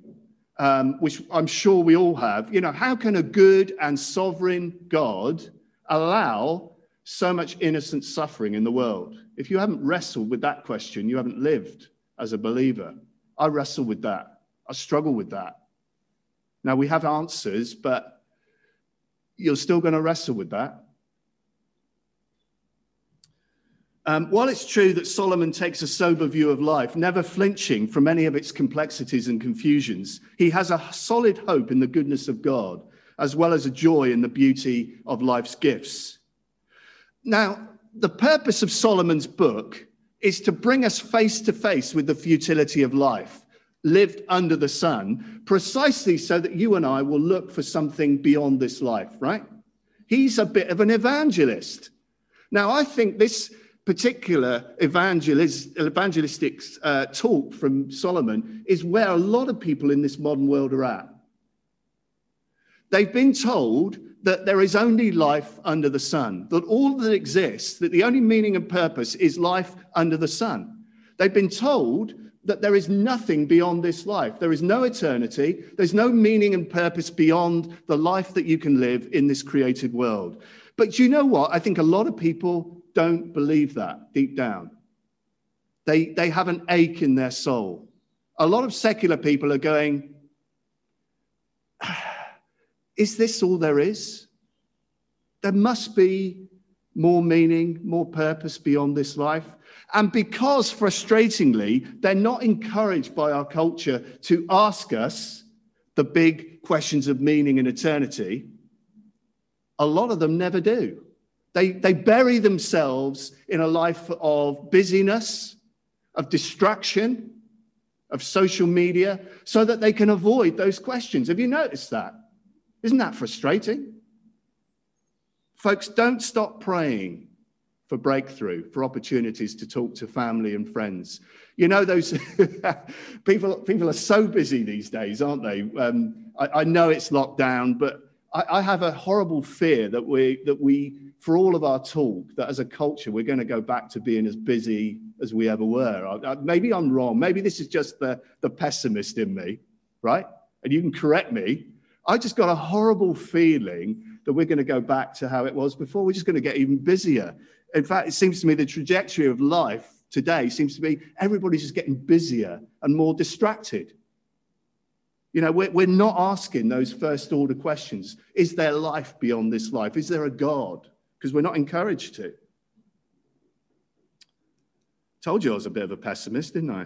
which I'm sure we all have, you know, how can a good and sovereign God allow so much innocent suffering in the world? If you haven't wrestled with that question, you haven't lived as a believer. I wrestle with that. I struggle with that. Now, we have answers, but you're still going to wrestle with that. While it's true that Solomon takes a sober view of life, never flinching from any of its complexities and confusions, he has a solid hope in the goodness of God, as well as a joy in the beauty of life's gifts. Now, the purpose of Solomon's book is to bring us face to face with the futility of life, lived under the sun, precisely so that you and I will look for something beyond this life, right? He's a bit of an evangelist. Now, I think this particular evangelistic talk from Solomon is where a lot of people in this modern world are at. They've been told that there is only life under the sun, that all that exists, that the only meaning and purpose is life under the sun. They've been told that there is nothing beyond this life. There is no eternity. There's no meaning and purpose beyond the life that you can live in this created world. But you know what? I think a lot of people don't believe that deep down. They have an ache in their soul. A lot of secular people are going, is this all there is? There must be more meaning, more purpose beyond this life. And because, frustratingly, they're not encouraged by our culture to ask us the big questions of meaning and eternity, a lot of them never do. They bury themselves in a life of busyness, of distraction, of social media, so that they can avoid those questions. Have you noticed that? Isn't that frustrating? Folks, don't stop praying for breakthrough, for opportunities to talk to family and friends. You know, those people are so busy these days, aren't they? I know it's locked down, but I have a horrible fear that we, for all of our talk, that as a culture, we're going to go back to being as busy as we ever were. Maybe I'm wrong. Maybe this is just the pessimist in me, right? And you can correct me. I just got a horrible feeling that we're going to go back to how it was before. We're just going to get even busier. In fact, it seems to me the trajectory of life today seems to be everybody's just getting busier and more distracted. You know, we're not asking those first order questions. Is there life beyond this life? Is there a God? Because we're not encouraged to. Told you I was a bit of a pessimist, didn't I?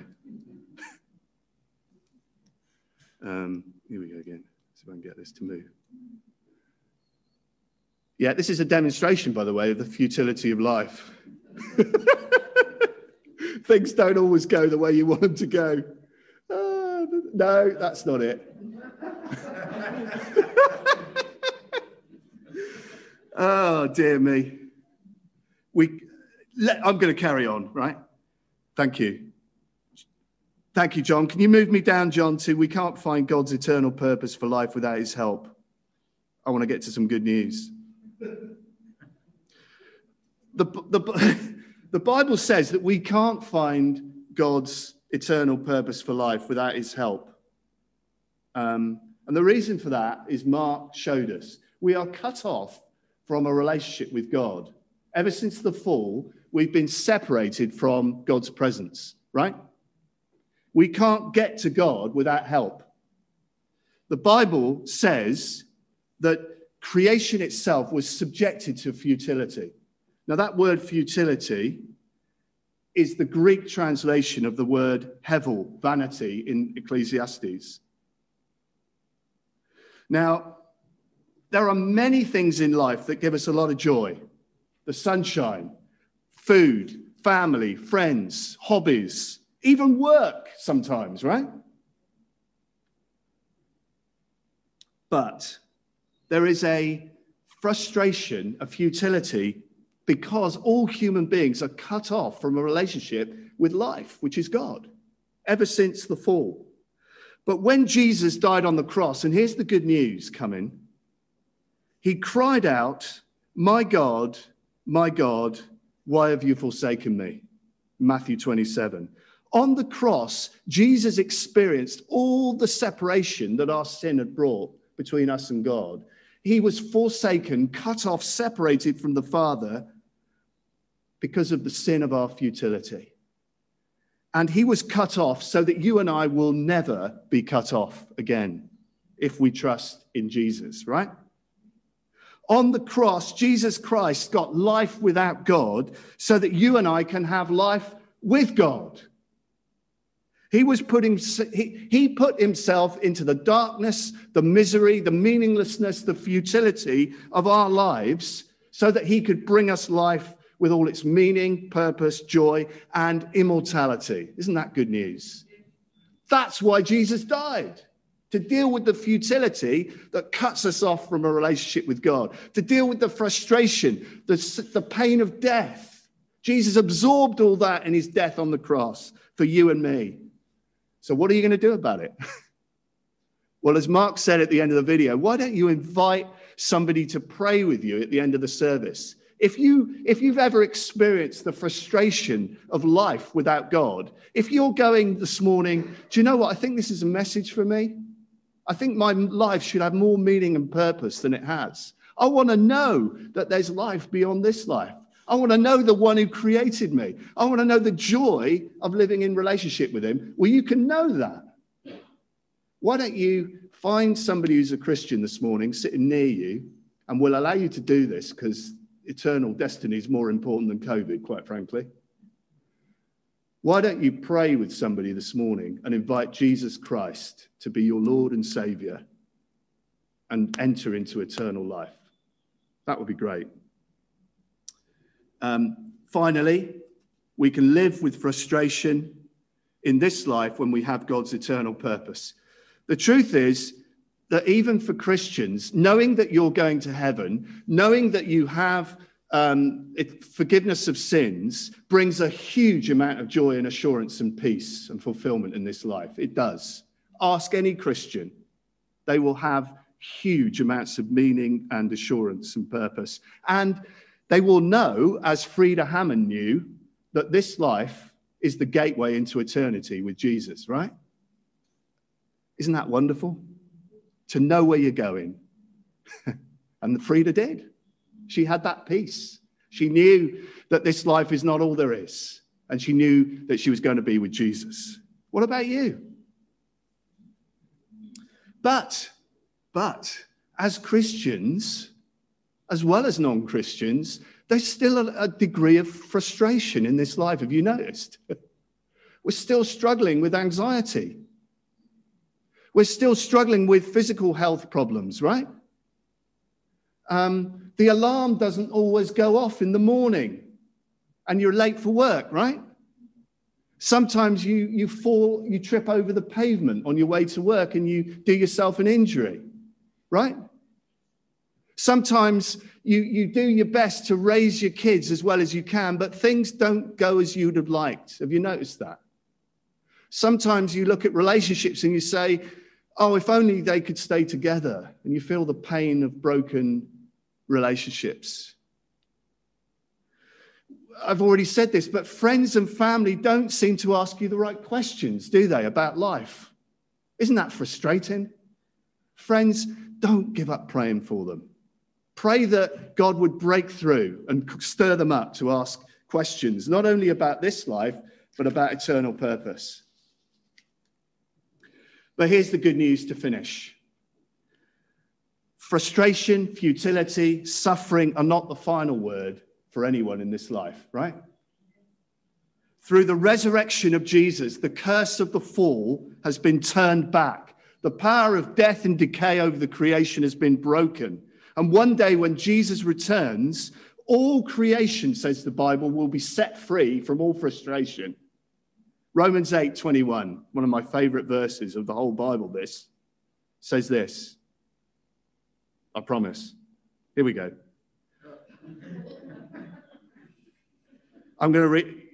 Here we go again. See if I can get this to move. Yeah, this is a demonstration, by the way, of the futility of life. Things don't always go the way you want them to go. No, that's not it. Oh, dear me. I'm going to carry on, right? Thank you. Thank you, John. Can you move me down, John, to we can't find God's eternal purpose for life without his help? I want to get to some good news. The Bible says that we can't find God's eternal purpose for life without his help. And the reason for that is Mark showed us. We are cut off from a relationship with God. Ever since the fall, we've been separated from God's presence, right? We can't get to God without help. The Bible says that creation itself was subjected to futility. Now, that word futility is the Greek translation of the word hevel, vanity, in Ecclesiastes. Now, there are many things in life that give us a lot of joy. The sunshine, food, family, friends, hobbies, even work sometimes, right? But there is a frustration, a futility, because all human beings are cut off from a relationship with life, which is God, ever since the fall. But when Jesus died on the cross, and here's the good news coming, he cried out, my God, why have you forsaken me? Matthew 27. On the cross, Jesus experienced all the separation that our sin had brought between us and God. He was forsaken, cut off, separated from the Father because of the sin of our futility. And he was cut off so that you and I will never be cut off again if we trust in Jesus, right? On the cross, Jesus Christ got life without God so that you and I can have life with God. He put himself into the darkness, the misery, the meaninglessness, the futility of our lives so that he could bring us life with all its meaning, purpose, joy, and immortality. Isn't that good news? That's why Jesus died. To deal with the futility that cuts us off from a relationship with God. To deal with the frustration, the pain of death. Jesus absorbed all that in his death on the cross for you and me. So what are you going to do about it? Well, as Mark said at the end of the video, why don't you invite somebody to pray with you at the end of the service? If you've ever experienced the frustration of life without God, if you're going this morning, do you know what? I think this is a message for me. I think my life should have more meaning and purpose than it has. I want to know that there's life beyond this life. I want to know the one who created me. I want to know the joy of living in relationship with him. Well, you can know that. Why don't you find somebody who's a Christian this morning sitting near you, and we'll allow you to do this because eternal destiny is more important than COVID, quite frankly. Why don't you pray with somebody this morning and invite Jesus Christ to be your Lord and Savior and enter into eternal life? That would be great. Finally, we can live with frustration in this life when we have God's eternal purpose. The truth is that even for Christians, knowing that you're going to heaven, knowing that you have forgiveness of sins brings a huge amount of joy and assurance and peace and fulfillment in this life. It does. Ask any Christian. They will have huge amounts of meaning and assurance and purpose. And they will know, as Frieda Hammond knew, that this life is the gateway into eternity with Jesus, right? Isn't that wonderful? To know where you're going. And Frieda did. She had that peace. She knew that this life is not all there is. And she knew that she was going to be with Jesus. What about you? But as Christians, as well as non-Christians, there's still a degree of frustration in this life. Have you noticed? We're still struggling with anxiety. We're still struggling with physical health problems, right? The alarm doesn't always go off in the morning and you're late for work, right? Sometimes you trip over the pavement on your way to work and you do yourself an injury, right? Sometimes you do your best to raise your kids as well as you can, but things don't go as you'd have liked. Have you noticed that? Sometimes you look at relationships and you say, oh, if only they could stay together, and you feel the pain of broken relationships. I've already said this, but friends and family don't seem to ask you the right questions, do they, about life? Isn't that frustrating? Friends, don't give up praying for them. Pray that God would break through and stir them up to ask questions, not only about this life, but about eternal purpose. But here's the good news to finish. Frustration, futility, suffering are not the final word for anyone in this life, right? Through the resurrection of Jesus, the curse of the fall has been turned back. The power of death and decay over the creation has been broken. And one day when Jesus returns, all creation, says the Bible, will be set free from all frustration. Romans 8:21, one of my favorite verses of the whole Bible, this says this. I promise. Here we go. I'm going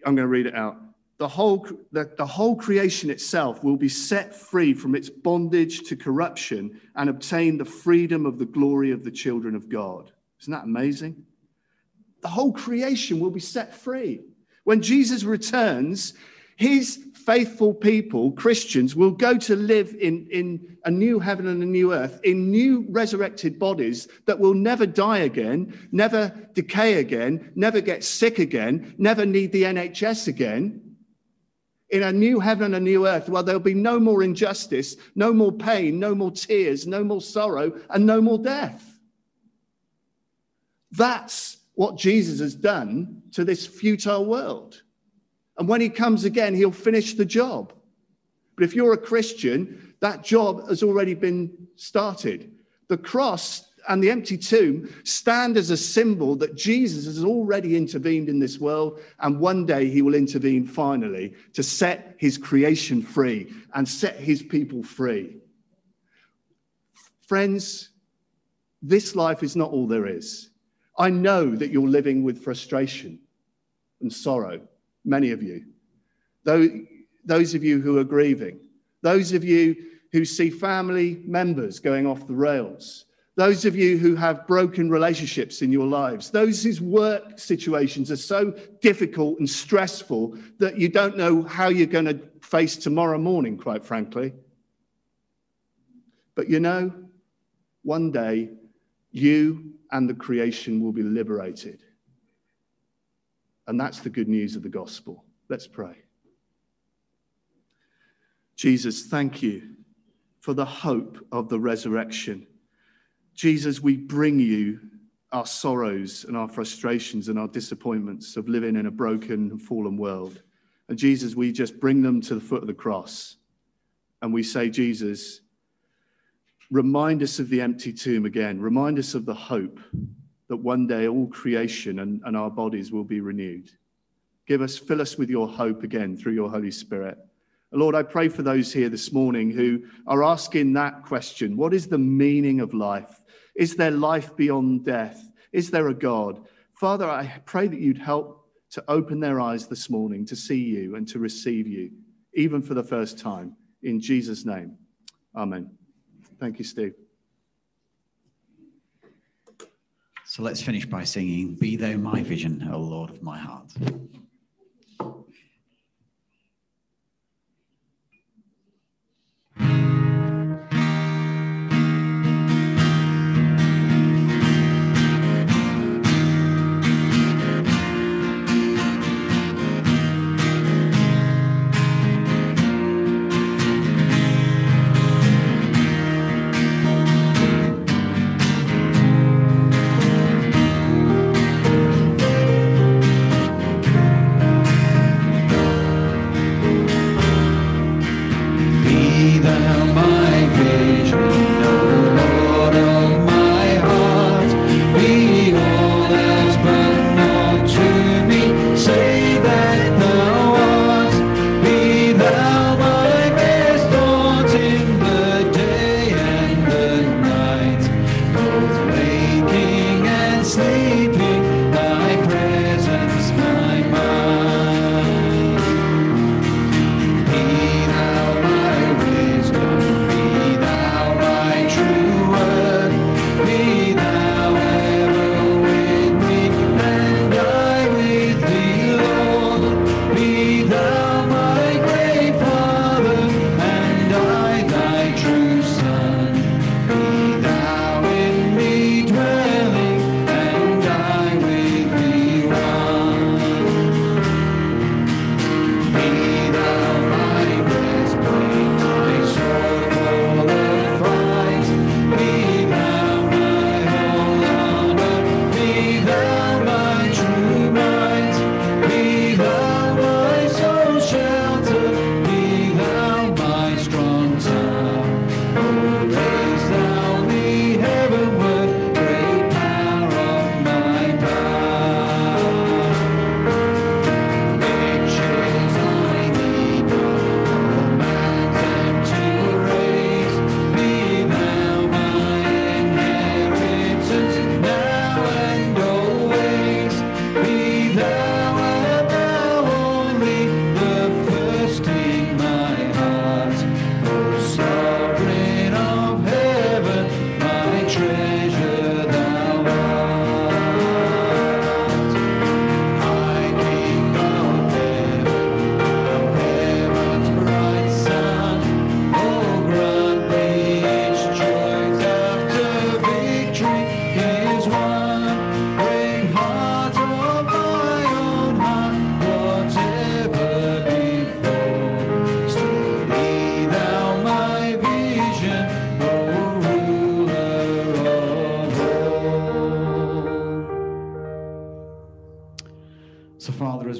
to read it out. the whole creation itself will be set free from its bondage to corruption and obtain the freedom of the glory of the children of God. Isn't that amazing? The whole creation will be set free. When Jesus returns, his faithful people, Christians, will go to live in a new heaven and a new earth, in new resurrected bodies that will never die again, never decay again, never get sick again, never need the NHS again. In a new heaven and a new earth, where there'll be no more injustice, no more pain, no more tears, no more sorrow, and no more death. That's what Jesus has done to this futile world. And when he comes again, he'll finish the job. But if you're a Christian, that job has already been started. The cross and the empty tomb stand as a symbol that Jesus has already intervened in this world, and one day he will intervene finally to set his creation free and set his people free. Friends, this life is not all there is. I know that you're living with frustration and sorrow. Many of you, those of you who are grieving, those of you who see family members going off the rails, those of you who have broken relationships in your lives, those whose work situations are so difficult and stressful that you don't know how you're going to face tomorrow morning, quite frankly. But you know, one day you and the creation will be liberated. And that's the good news of the gospel. Let's pray. Jesus, thank you for the hope of the resurrection. Jesus, we bring you our sorrows and our frustrations and our disappointments of living in a broken and fallen world. And Jesus, we just bring them to the foot of the cross. And we say, Jesus, remind us of the empty tomb again. Remind us of the hope that one day all creation and our bodies will be renewed. Fill us with your hope again through your Holy Spirit. Lord, I pray for those here this morning who are asking that question. What is the meaning of life? Is there life beyond death? Is there a God? Father, I pray that you'd help to open their eyes this morning to see you and to receive you, even for the first time. In Jesus' name, amen. Thank you, Steve. So let's finish by singing, "Be Thou My Vision, O Lord of My Heart."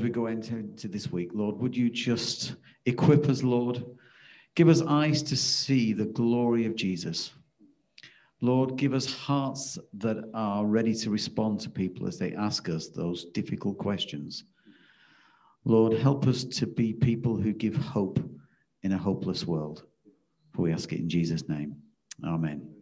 we go into this week, Lord, would you just equip us, Lord? Give us eyes to see the glory of Jesus. Lord, give us hearts that are ready to respond to people as they ask us those difficult questions. Lord, help us to be people who give hope in a hopeless world. For we ask it in Jesus' name. Amen.